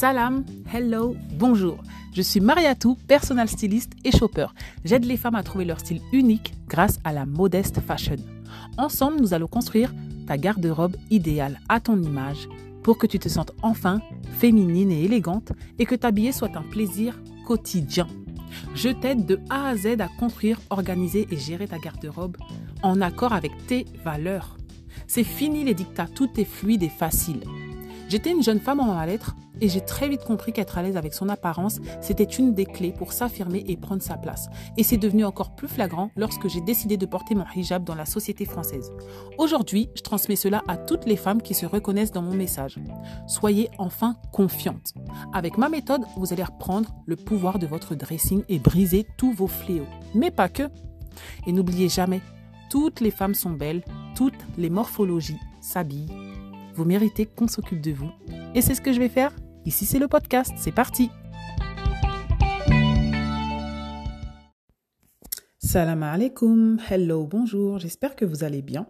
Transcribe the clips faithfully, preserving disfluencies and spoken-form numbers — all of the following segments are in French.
Salam, hello, bonjour. Je suis Mariatou, personal styliste et shopper. J'aide les femmes à trouver leur style unique grâce à la modeste fashion. Ensemble, nous allons construire ta garde-robe idéale à ton image pour que tu te sentes enfin féminine et élégante et que t'habiller soit un plaisir quotidien. Je t'aide de A à Z à construire, organiser et gérer ta garde-robe en accord avec tes valeurs. C'est fini les dictats, tout est fluide et facile. J'étais une jeune femme en mal-être et j'ai très vite compris qu'être à l'aise avec son apparence, c'était une des clés pour s'affirmer et prendre sa place. Et c'est devenu encore plus flagrant lorsque j'ai décidé de porter mon hijab dans la société française. Aujourd'hui, je transmets cela à toutes les femmes qui se reconnaissent dans mon message. Soyez enfin confiantes. Avec ma méthode, vous allez reprendre le pouvoir de votre dressing et briser tous vos fléaux. Mais pas que. Et n'oubliez jamais, toutes les femmes sont belles, toutes les morphologies s'habillent. Vous méritez qu'on s'occupe de vous. Et c'est ce que je vais faire. Ici, c'est le podcast. C'est parti. Salam alaikum. Hello, bonjour. J'espère que vous allez bien.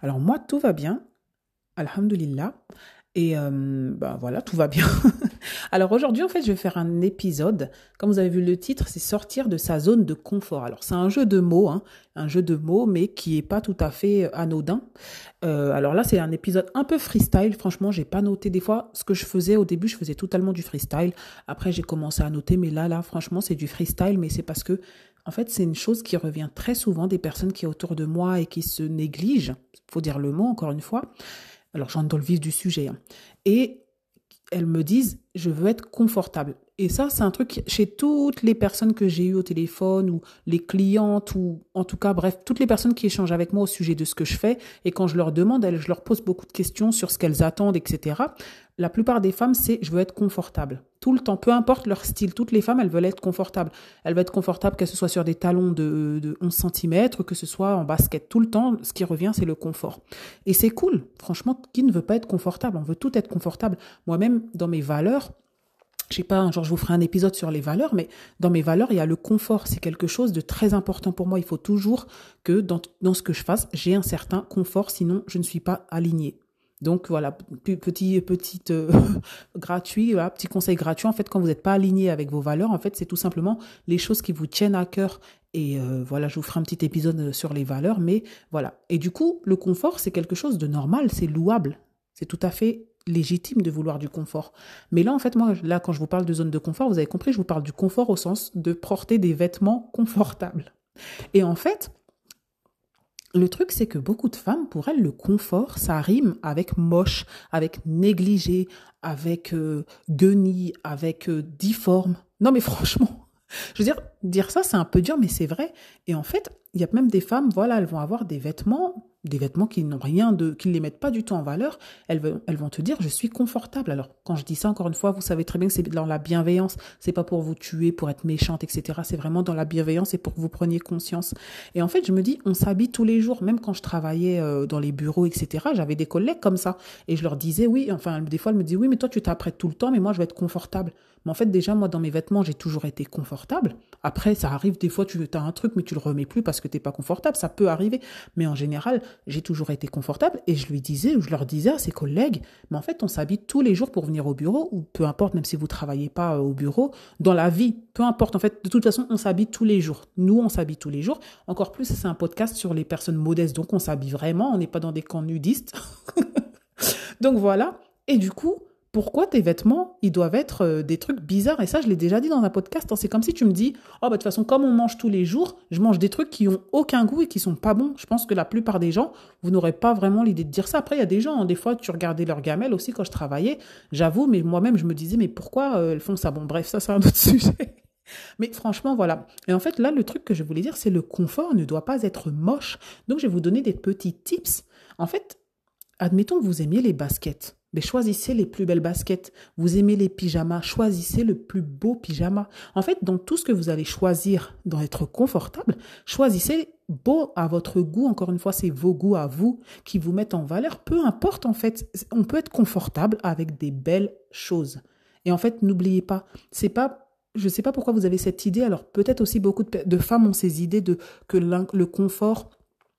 Alors moi, tout va bien. Alhamdulillah. Et euh, ben voilà, tout va bien. Alors aujourd'hui, en fait, je vais faire un épisode. Comme vous avez vu le titre, c'est sortir de sa zone de confort. Alors c'est un jeu de mots, hein, un jeu de mots, mais qui est pas tout à fait anodin. Euh, alors là, c'est un épisode un peu freestyle. Franchement, j'ai pas noté des fois ce que je faisais au début. Je faisais totalement du freestyle. Après, j'ai commencé à noter, mais là, là, franchement, c'est du freestyle. Mais c'est parce que, en fait, c'est une chose qui revient très souvent des personnes qui sont autour de moi et qui se négligent. Faut dire le mot encore une fois. Alors, j'entre dans le vif du sujet. Hein. Et elles me disent, je veux être confortable. Et ça, c'est un truc chez toutes les personnes que j'ai eues au téléphone ou les clientes ou en tout cas, bref, toutes les personnes qui échangent avec moi au sujet de ce que je fais. Et quand je leur demande, elles, je leur pose beaucoup de questions sur ce qu'elles attendent, et cetera. La plupart des femmes, c'est je veux être confortable. Tout le temps, peu importe leur style. Toutes les femmes, elles veulent être confortables. Elles veulent être confortables, que ce soit sur des talons de, de onze centimètres, que ce soit en basket. Tout le temps, ce qui revient, c'est le confort. Et c'est cool. Franchement, qui ne veut pas être confortable? On veut tout être confortable. Moi-même, dans mes valeurs, je sais pas, genre je vous ferai un épisode sur les valeurs, mais dans mes valeurs, il y a le confort. C'est quelque chose de très important pour moi. Il faut toujours que dans, dans ce que je fasse, j'ai un certain confort, sinon je ne suis pas alignée. Donc voilà, petit, petite, euh, gratuit, voilà, petit conseil gratuit. En fait, quand vous n'êtes pas aligné avec vos valeurs, en fait, c'est tout simplement les choses qui vous tiennent à cœur. Et euh, voilà, je vous ferai un petit épisode sur les valeurs, mais voilà. Et du coup, le confort, c'est quelque chose de normal, c'est louable, c'est tout à fait légitime de vouloir du confort. Mais là, en fait, moi, là, quand je vous parle de zone de confort, vous avez compris, je vous parle du confort au sens de porter des vêtements confortables. Et en fait, le truc, c'est que beaucoup de femmes, pour elles, le confort, ça rime avec moche, avec négligé, avec euh, guenille, avec euh, difforme. Non, mais franchement, je veux dire, dire ça, c'est un peu dur, mais c'est vrai. Et en fait, il y a même des femmes, voilà, elles vont avoir des vêtements... des vêtements qui n'ont rien de, qui ne les mettent pas du tout en valeur, elles, elles vont te dire, je suis confortable. Alors, quand je dis ça, encore une fois, vous savez très bien que c'est dans la bienveillance. C'est pas pour vous tuer, pour être méchante, et cetera. C'est vraiment dans la bienveillance et pour que vous preniez conscience. Et en fait, je me dis, on s'habille tous les jours. Même quand je travaillais euh, dans les bureaux, et cetera, j'avais des collègues comme ça. Et je leur disais, oui, enfin, des fois, elles me disaient, oui, mais toi, tu t'apprêtes tout le temps, mais moi, je vais être confortable. Mais en fait, déjà, moi, dans mes vêtements, j'ai toujours été confortable. Après, ça arrive, des fois, tu as un truc, mais tu le remets plus parce que t'es pas confortable. Ça peut arriver. Mais en général, j'ai toujours été confortable et je lui disais, ou je leur disais à ses collègues, mais en fait, on s'habille tous les jours pour venir au bureau ou peu importe, même si vous travaillez pas au bureau, dans la vie, peu importe. En fait, de toute façon, on s'habille tous les jours. Nous, on s'habille tous les jours. Encore plus, c'est un podcast sur les personnes modestes. Donc, on s'habille vraiment. On n'est pas dans des camps nudistes. Donc, voilà. Et du coup, pourquoi tes vêtements, ils doivent être euh, des trucs bizarres? Et ça, je l'ai déjà dit dans un podcast. Hein. C'est comme si tu me dis, oh, bah, de toute façon, comme on mange tous les jours, je mange des trucs qui n'ont aucun goût et qui ne sont pas bons. Je pense que la plupart des gens, vous n'aurez pas vraiment l'idée de dire ça. Après, il y a des gens, hein, des fois, tu regardais leurs gamelles aussi quand je travaillais. J'avoue, mais moi-même, je me disais, mais pourquoi euh, elles font ça? Bon, bref, ça, c'est un autre sujet. Mais franchement, voilà. Et en fait, là, le truc que je voulais dire, c'est le confort ne doit pas être moche. Donc, je vais vous donner des petits tips. En fait, admettons que vous aimiez les baskets. Mais choisissez les plus belles baskets. Vous aimez les pyjamas, choisissez le plus beau pyjama. En fait, dans tout ce que vous allez choisir, dans être confortable, choisissez beau à votre goût. Encore une fois, c'est vos goûts à vous qui vous mettent en valeur. Peu importe, en fait, on peut être confortable avec des belles choses. Et en fait, n'oubliez pas, c'est pas... Je ne sais pas pourquoi vous avez cette idée. Alors, peut-être aussi beaucoup de, de femmes ont ces idées de que le confort...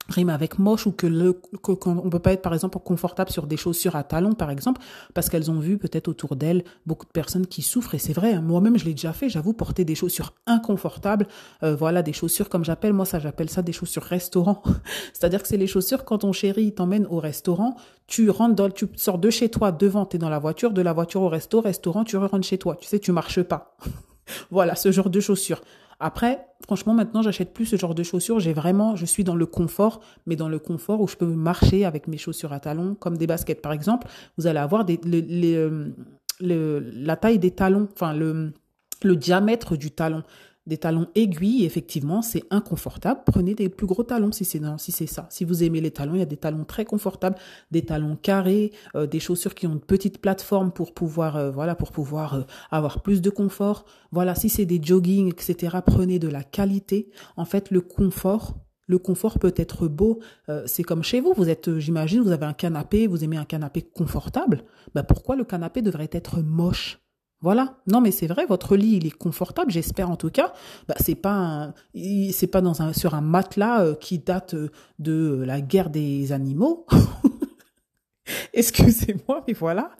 rime avec moche, ou que le que, qu'on peut pas être par exemple confortable sur des chaussures à talons par exemple, parce qu'elles ont vu peut-être autour d'elles beaucoup de personnes qui souffrent. Et c'est vrai, hein, moi-même je l'ai déjà fait, j'avoue, porter des chaussures inconfortables, euh, voilà, des chaussures comme j'appelle moi ça j'appelle ça des chaussures restaurant. C'est-à-dire que c'est les chaussures quand ton chéri t'emmène au restaurant, tu rentres dans, tu sors de chez toi, devant, t'es dans la voiture, de la voiture au resto, restaurant, tu rentres chez toi, tu sais, tu marches pas. Voilà, ce genre de chaussures. Après, franchement, maintenant, j'achète plus ce genre de chaussures. J'ai vraiment, je suis dans le confort, mais dans le confort où je peux marcher avec mes chaussures à talons, comme des baskets, par exemple. Vous allez avoir des, les, les, les, la taille des talons, enfin, le, le diamètre du talon. Des talons aiguilles, effectivement, c'est inconfortable. Prenez des plus gros talons si c'est si c'est ça. Si vous aimez les talons, il y a des talons très confortables, des talons carrés, euh, des chaussures qui ont une petite plateforme pour pouvoir, euh, voilà, pour pouvoir euh, avoir plus de confort. Voilà, si c'est des jogging, et cetera, prenez de la qualité. En fait, le confort. Le confort peut être beau, euh, c'est comme chez vous, vous êtes, j'imagine, vous avez un canapé, vous aimez un canapé confortable. Bah pourquoi le canapé devrait être moche? Voilà. Non, mais c'est vrai, votre lit, il est confortable, j'espère en tout cas. Bah, c'est pas un, c'est pas dans un, sur un matelas euh, qui date euh, de la guerre des animaux. Excusez-moi, mais voilà.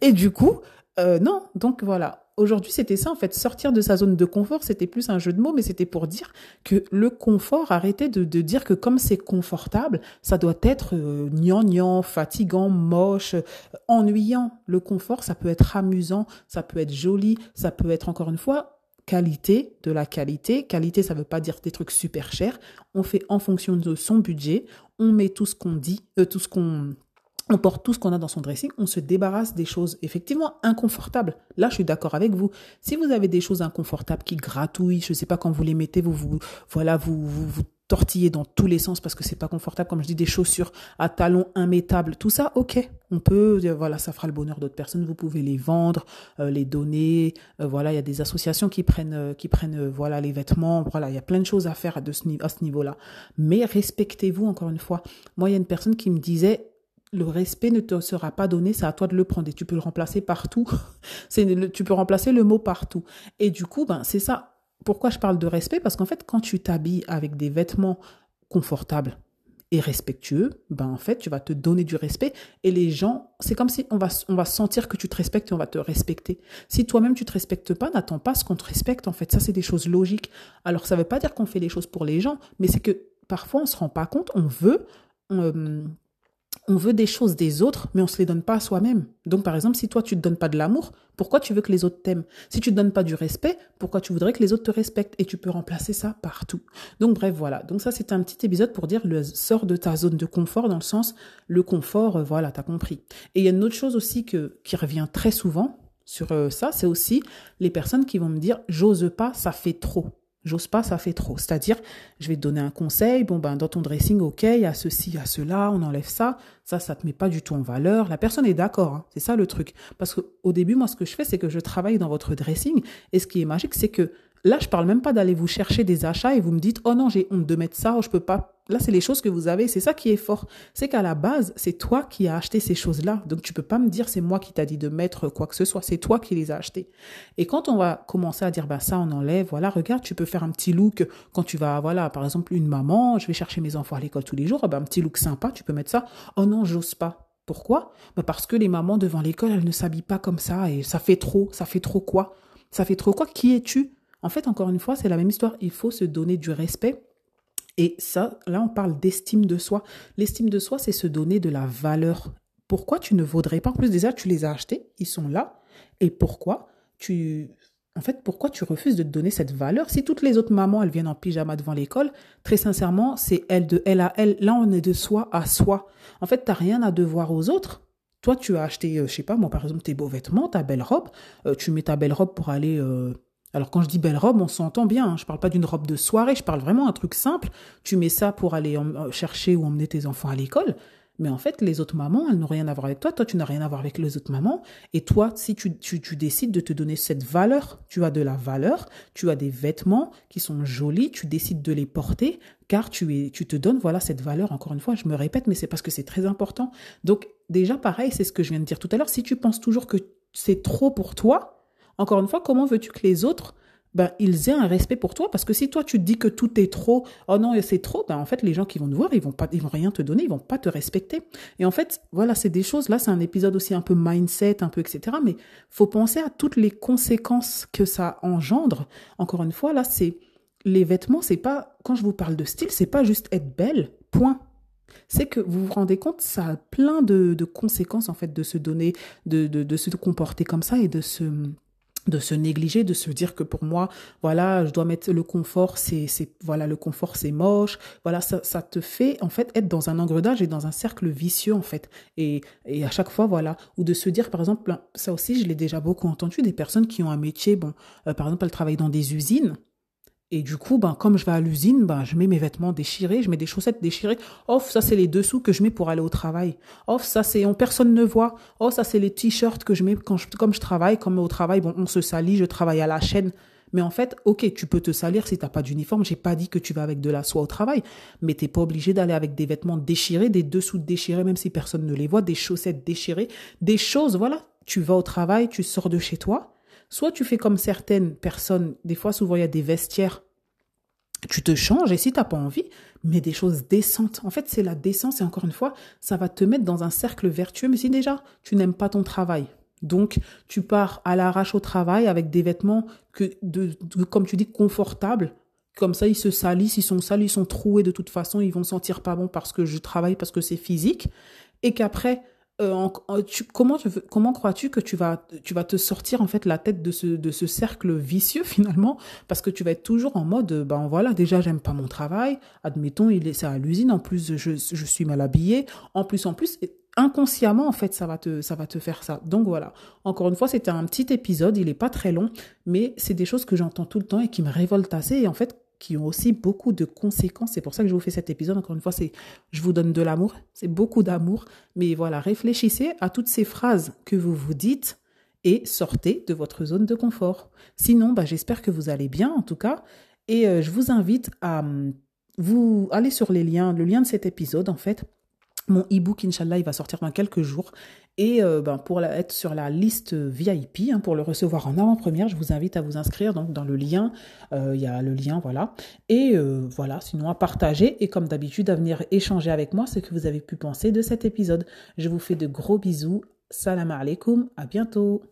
Et du coup, euh, non. Donc voilà. Aujourd'hui, c'était ça, en fait. Sortir de sa zone de confort, c'était plus un jeu de mots, mais c'était pour dire que le confort, arrêtez de, de dire que comme c'est confortable, ça doit être euh, gnangnan, fatigant, moche, euh, ennuyant. Le confort, ça peut être amusant, ça peut être joli, ça peut être, encore une fois, qualité, de la qualité. Qualité, ça veut pas dire des trucs super chers. On fait en fonction de son budget, on met tout ce qu'on dit, euh, tout ce qu'on... On porte tout ce qu'on a dans son dressing, on se débarrasse des choses effectivement inconfortables. Là, je suis d'accord avec vous. Si vous avez des choses inconfortables qui gratouillent, je sais pas, quand vous les mettez, vous vous voilà, vous vous, vous tortillez dans tous les sens parce que c'est pas confortable, comme je dis, des chaussures à talons immétables, tout ça, ok, on peut, voilà, ça fera le bonheur d'autres personnes, vous pouvez les vendre, euh, les donner, euh, voilà, il y a des associations qui prennent, euh, qui prennent, euh, voilà, les vêtements, voilà, il y a plein de choses à faire à, de ce, à ce niveau-là. Mais respectez-vous, encore une fois. Moi, il y a une personne qui me disait, le respect ne te sera pas donné, c'est à toi de le prendre et tu peux le remplacer partout. C'est le, tu peux remplacer le mot partout. Et du coup, ben, c'est ça. Pourquoi je parle de respect? Parce qu'en fait, quand tu t'habilles avec des vêtements confortables et respectueux, ben, en fait, tu vas te donner du respect et les gens, c'est comme si on va, on va sentir que tu te respectes et on va te respecter. Si toi-même tu te respectes pas, n'attends pas ce qu'on te respecte. En fait, ça, c'est des choses logiques. Alors, ça veut pas dire qu'on fait les choses pour les gens, mais c'est que parfois, on se rend pas compte, on veut, on, On veut des choses des autres, mais on se les donne pas à soi-même. Donc, par exemple, si toi, tu te donnes pas de l'amour, pourquoi tu veux que les autres t'aiment? Si tu te donnes pas du respect, pourquoi tu voudrais que les autres te respectent? Et tu peux remplacer ça partout. Donc, bref, voilà. Donc, ça, c'était un petit épisode pour dire le sort de ta zone de confort, dans le sens, le confort, euh, voilà, t'as compris. Et il y a une autre chose aussi que, qui revient très souvent sur euh, ça, c'est aussi les personnes qui vont me dire, j'ose pas, ça fait trop. J'ose pas, ça fait trop. C'est-à-dire, je vais te donner un conseil. Bon, ben, dans ton dressing, ok, il y a ceci, il y a cela, on enlève ça. Ça, ça te met pas du tout en valeur. La personne est d'accord, hein. C'est ça le truc. Parce que, au début, moi, ce que je fais, c'est que je travaille dans votre dressing. Et ce qui est magique, c'est que là, je parle même pas d'aller vous chercher des achats et vous me dites, oh non, j'ai honte de mettre ça, oh, je peux pas. Là, c'est les choses que vous avez. C'est ça qui est fort. C'est qu'à la base, c'est toi qui as acheté ces choses-là. Donc, tu peux pas me dire, c'est moi qui t'a dit de mettre quoi que ce soit. C'est toi qui les as achetées. Et quand on va commencer à dire, bah, ça, on enlève, voilà, regarde, tu peux faire un petit look quand tu vas, voilà, par exemple, une maman, je vais chercher mes enfants à l'école tous les jours, bah, un petit look sympa, tu peux mettre ça. Oh non, j'ose pas. Pourquoi? Bah, parce que les mamans devant l'école, elles ne s'habillent pas comme ça et ça fait trop. Ça fait trop quoi? Ça fait trop quoi? Qui es-tu? En fait, encore une fois, c'est la même histoire. Il faut se donner du respect. Et ça, là, on parle d'estime de soi. L'estime de soi, c'est se donner de la valeur. Pourquoi tu ne vaudrais pas? En plus, déjà, tu les as achetés, ils sont là. Et pourquoi tu... En fait, pourquoi tu refuses de te donner cette valeur? Si toutes les autres mamans, elles viennent en pyjama devant l'école, très sincèrement, c'est elle de elle à elle. Là, on est de soi à soi. En fait, tu n'as rien à devoir aux autres. Toi, tu as acheté, euh, je sais pas, moi, par exemple, tes beaux vêtements, ta belle robe. Euh, tu mets ta belle robe pour aller... Euh... Alors, quand je dis belle robe, on s'entend bien. Hein. Je parle pas d'une robe de soirée. Je parle vraiment un truc simple. Tu mets ça pour aller en, chercher ou emmener tes enfants à l'école. Mais en fait, les autres mamans, elles n'ont rien à voir avec toi. Toi, tu n'as rien à voir avec les autres mamans. Et toi, si tu, tu, tu décides de te donner cette valeur, tu as de la valeur, tu as des vêtements qui sont jolis, tu décides de les porter, car tu, es, tu te donnes, voilà, cette valeur. Encore une fois, je me répète, mais c'est parce que c'est très important. Donc, déjà, pareil, c'est ce que je viens de dire tout à l'heure. Si tu penses toujours que c'est trop pour toi, encore une fois, comment veux-tu que les autres ben, ils aient un respect pour toi. Parce que si toi, tu dis que tout est trop, oh non, c'est trop, ben, en fait, les gens qui vont te voir, ils vont pas, ils vont rien te donner, ils vont pas te respecter. Et en fait, voilà, c'est des choses, là, c'est un épisode aussi un peu mindset, un peu, et cetera. Mais faut penser à toutes les conséquences que ça engendre. Encore une fois, là, c'est, les vêtements, c'est pas, quand je vous parle de style, c'est pas juste être belle, point. C'est que vous vous rendez compte, ça a plein de, de conséquences, en fait, de se donner, de, de, de se comporter comme ça et de se, de se négliger, de se dire que pour moi, voilà, je dois mettre le confort, c'est, c'est, voilà, le confort, c'est moche. Voilà, ça, ça te fait, en fait, être dans un engrenage et dans un cercle vicieux, en fait. Et, et à chaque fois, voilà, ou de se dire, par exemple, ça aussi, je l'ai déjà beaucoup entendu, des personnes qui ont un métier, bon, euh, par exemple, elles travaillent dans des usines. Et du coup, ben, comme je vais à l'usine, ben, je mets mes vêtements déchirés, je mets des chaussettes déchirées. Oh, ça, c'est les dessous que je mets pour aller au travail. Oh, ça, c'est, on, personne ne voit. Oh, ça, c'est les t-shirts que je mets quand je, comme je travaille, comme au travail, bon, on se salit, je travaille à la chaîne. Mais en fait, ok, tu peux te salir si t'as pas d'uniforme. J'ai pas dit que tu vas avec de la soie au travail, mais t'es pas obligé d'aller avec des vêtements déchirés, des dessous déchirés, même si personne ne les voit, des chaussettes déchirées, des choses, voilà. Tu vas au travail, tu sors de chez toi. Soit tu fais comme certaines personnes, des fois, souvent, il y a des vestiaires, tu te changes et si tu n'as pas envie, mais des choses décentes. En fait, c'est la décence et encore une fois, ça va te mettre dans un cercle vertueux. Mais si déjà, tu n'aimes pas ton travail, donc tu pars à l'arrache au travail avec des vêtements, que de, de, comme tu dis, confortables. Comme ça, ils se salissent, ils sont sales, ils sont troués de toute façon, ils vont sentir pas bon parce que je travaille, parce que c'est physique. Et qu'après... Euh, en, en, tu, comment, tu, comment crois-tu que tu vas, tu vas te sortir en fait la tête de ce, de ce cercle vicieux finalement, parce que tu vas être toujours en mode ben voilà, déjà j'aime pas mon travail, admettons il est, c'est à l'usine, en plus je, je suis mal habillée, en plus en plus inconsciemment en fait ça va te, ça va te faire ça. Donc voilà, encore une fois c'était un petit épisode, il est pas très long, mais c'est des choses que j'entends tout le temps et qui me révoltent assez et en fait qui ont aussi beaucoup de conséquences. C'est pour ça que je vous fais cet épisode. Encore une fois, c'est, je vous donne de l'amour. C'est beaucoup d'amour. Mais voilà, réfléchissez à toutes ces phrases que vous vous dites et sortez de votre zone de confort. Sinon, bah, j'espère que vous allez bien en tout cas. Et euh, je vous invite à euh, vous aller sur les liens, le lien de cet épisode en fait. Mon e-book, Inch'Allah, il va sortir dans quelques jours. Et euh, ben, pour la, être sur la liste V I P, hein, pour le recevoir en avant-première, je vous invite à vous inscrire. Donc, dans le lien, il euh, y a le lien, voilà. Et euh, voilà, sinon à partager. Et comme d'habitude, à venir échanger avec moi ce que vous avez pu penser de cet épisode. Je vous fais de gros bisous. Salam alaikum, à bientôt.